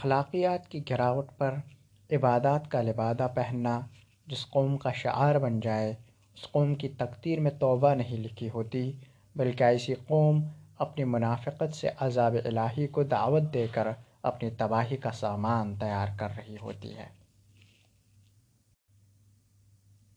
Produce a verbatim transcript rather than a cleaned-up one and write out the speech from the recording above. اخلاقیات کی گراوٹ پر عبادات کا لبادہ پہننا جس قوم کا شعار بن جائے، اس قوم کی تقدیر میں توبہ نہیں لکھی ہوتی، بلکہ ایسی قوم اپنی منافقت سے عذاب الہی کو دعوت دے کر اپنی تباہی کا سامان تیار کر رہی ہوتی ہے۔